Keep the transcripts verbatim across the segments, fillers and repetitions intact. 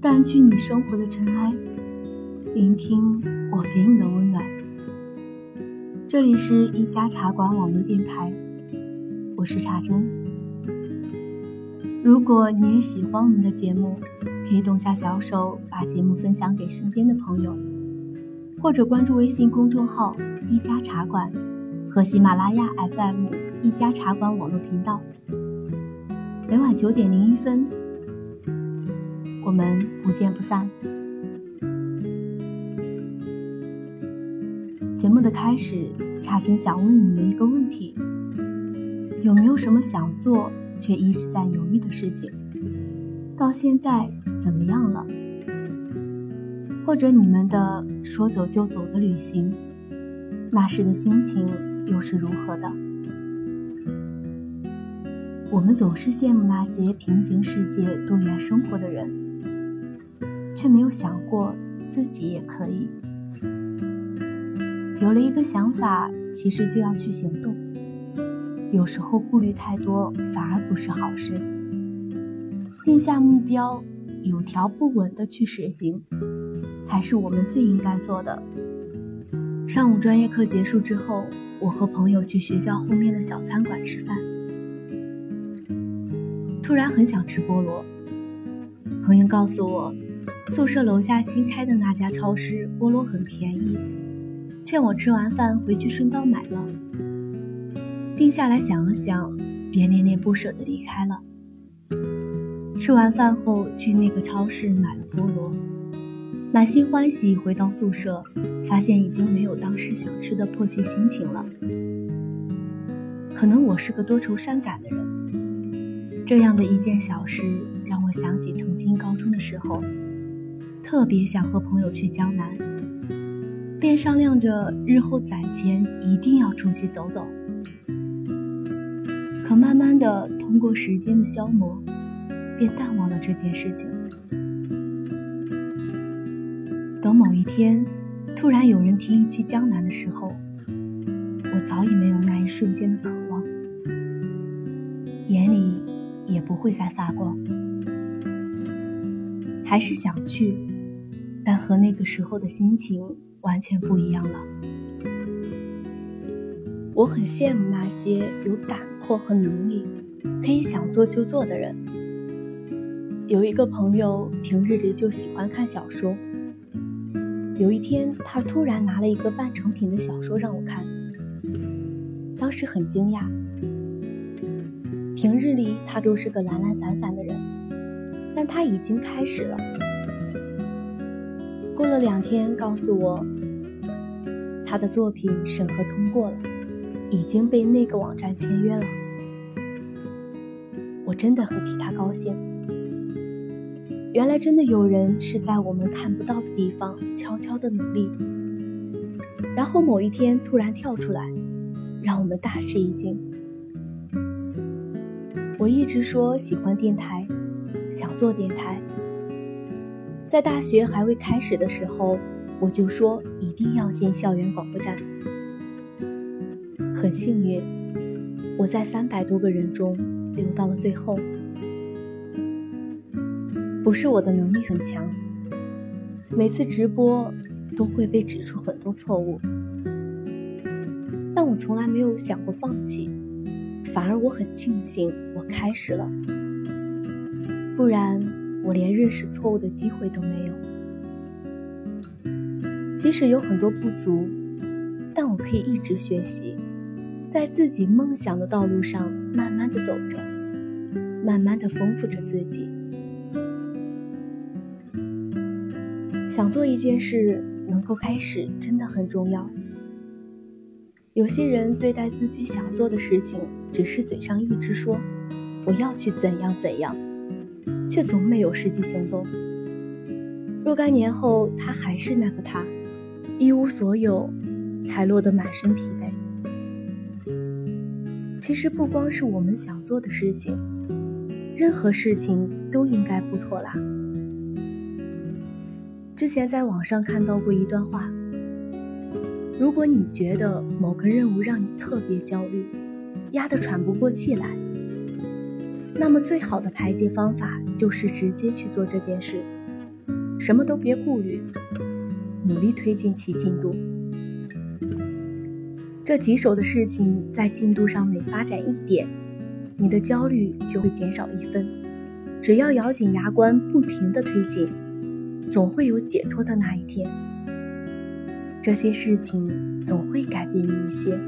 掸去你生活的尘埃，聆听我给你的温暖。这里是一家茶馆网络电台，我是茶真。如果你也喜欢我们的节目，可以动下小手把节目分享给身边的朋友，或者关注微信公众号一家茶馆和喜马拉雅 F M 一家茶馆网络频道。每晚九点零一分，我们不见不散。节目的开始，茶真想问你们一个问题：有没有什么想做却一直在犹豫的事情？到现在怎么样了？或者你们的说走就走的旅行，那时的心情又是如何的？我们总是羡慕那些平行世界多元生活的人，却没有想过自己也可以。有了一个想法，其实就要去行动。有时候顾虑太多，反而不是好事。定下目标，有条不紊地去实行，才是我们最应该做的。上午专业课结束之后，我和朋友去学校后面的小餐馆吃饭。突然很想吃菠萝，朋友告诉我，宿舍楼下新开的那家超市菠萝很便宜，劝我吃完饭回去顺道买了。定下来想了想，别恋恋不舍地离开了。吃完饭后去那个超市买了菠萝，满心欢喜回到宿舍，发现已经没有当时想吃的迫切心情了。可能我是个多愁善感的人，这样的一件小事让我想起曾经高中的时候，特别想和朋友去江南，便商量着日后攒钱一定要出去走走。可慢慢的通过时间的消磨，便淡忘了这件事情。等某一天突然有人提议去江南的时候，我早已没有那一瞬间的渴望，眼里也不会再发光。还是想去，但和那个时候的心情完全不一样了。我很羡慕那些有胆魄和能力，可以想做就做的人。有一个朋友平日里就喜欢看小说，有一天他突然拿了一个半成品的小说让我看，当时很惊讶。平日里他都是个懒懒散散的人，但他已经开始了。过了两天告诉我，他的作品审核通过了，已经被那个网站签约了。我真的很替他高兴，原来真的有人是在我们看不到的地方悄悄的努力，然后某一天突然跳出来，让我们大吃一惊。我一直说喜欢电台，想做电台。在大学还未开始的时候，我就说一定要进校园广播站。很幸运，我在三百多个人中留到了最后。不是我的能力很强，每次直播都会被指出很多错误，但我从来没有想过放弃。反而我很庆幸我开始了，不然我连认识错误的机会都没有。即使有很多不足，但我可以一直学习，在自己梦想的道路上慢慢的走着，慢慢的丰富着自己。想做一件事，能够开始真的很重要。有些人对待自己想做的事情，只是嘴上一直说我要去怎样怎样，却从没有实际行动。若干年后，他还是那个他，一无所有，还落得满身疲惫。其实不光是我们想做的事情，任何事情都应该不拖拉。之前在网上看到过一段话，如果你觉得某个任务让你特别焦虑，压得喘不过气来，那么最好的排解方法就是直接去做这件事，什么都别顾虑，努力推进其进度。这棘手的事情在进度上每发展一点，你的焦虑就会减少一分。只要咬紧牙关不停地推进，总会有解脱的那一天。这些事情总会改变一些。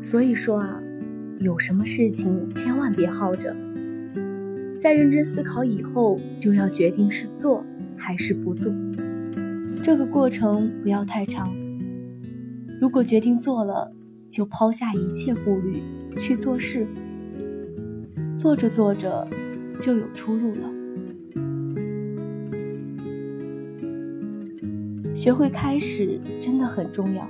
所以说啊，有什么事情千万别耗着，在认真思考以后就要决定是做还是不做。这个过程不要太长，如果决定做了，就抛下一切顾虑去做事，做着做着就有出路了。学会开始真的很重要，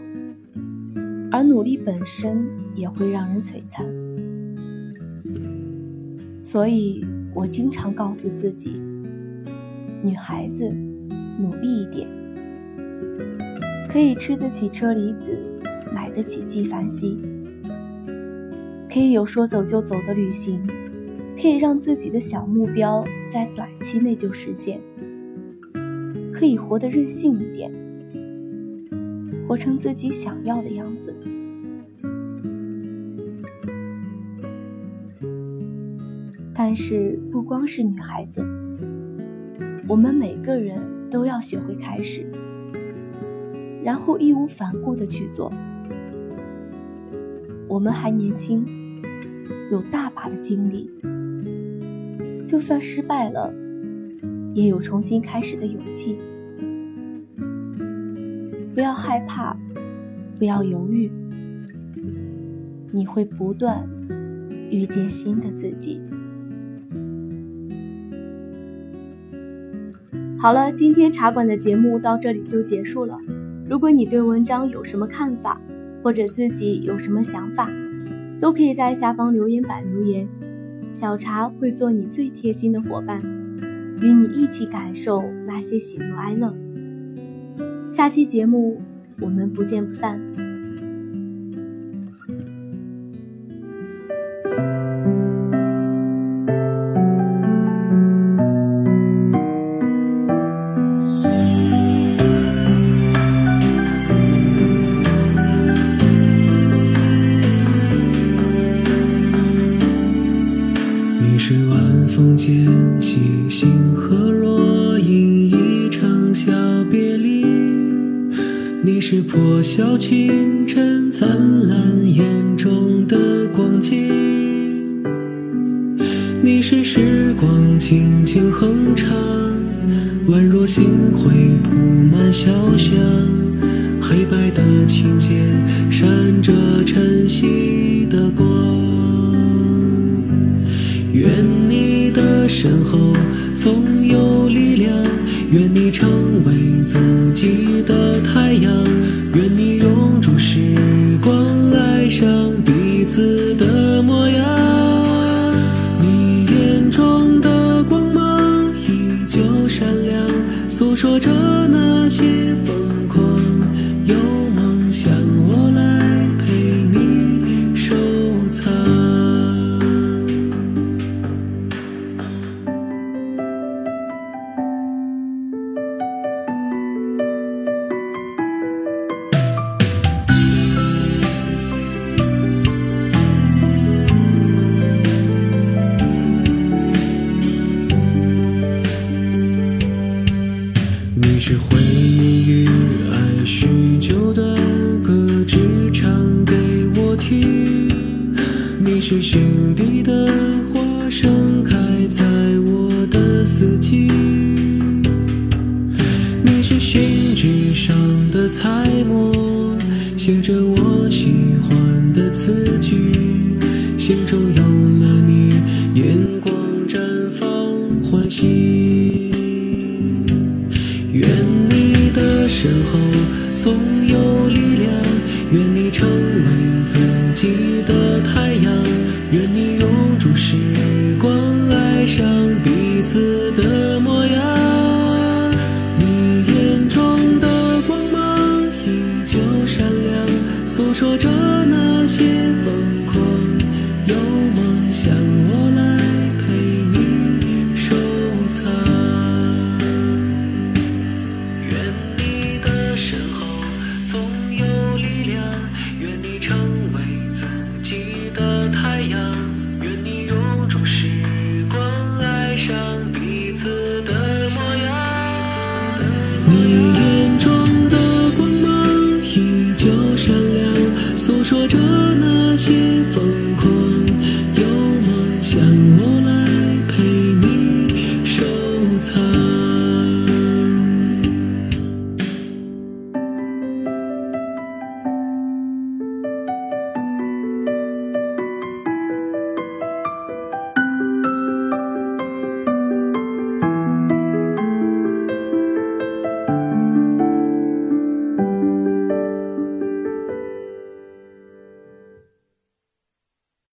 而努力本身也会让人璀璨。所以我经常告诉自己，女孩子努力一点，可以吃得起车厘子，买得起纪梵希，可以有说走就走的旅行，可以让自己的小目标在短期内就实现，可以活得任性一点，活成自己想要的样子。但是不光是女孩子，我们每个人都要学会开始，然后义无反顾地去做。我们还年轻，有大把的精力，就算失败了，也有重新开始的勇气。不要害怕，不要犹豫，你会不断遇见新的自己。好了，今天茶馆的节目到这里就结束了。如果你对文章有什么看法，或者自己有什么想法，都可以在下方留言板留言，小茶会做你最贴心的伙伴，与你一起感受那些喜怒哀乐。下期节目我们不见不散。风间隙，星河若隐，一场小别离。你是破晓清晨灿烂眼中的光景，你是时光轻轻哼唱，宛若星辉铺满小巷，黑白的琴键闪着晨曦的光。愿身后总有力量，愿你成为自己的太阳，愿你永驻时光，爱上彼此的模样。你眼中的光芒依旧闪亮，诉说着那些疯狂有梦想，我来陪你收藏。是回忆与爱许久的歌，只唱给我听。你是心底的花，盛开在我的四季。你是信纸上的彩墨，写着我喜欢的词句。心中有了你，眼光绽放欢喜。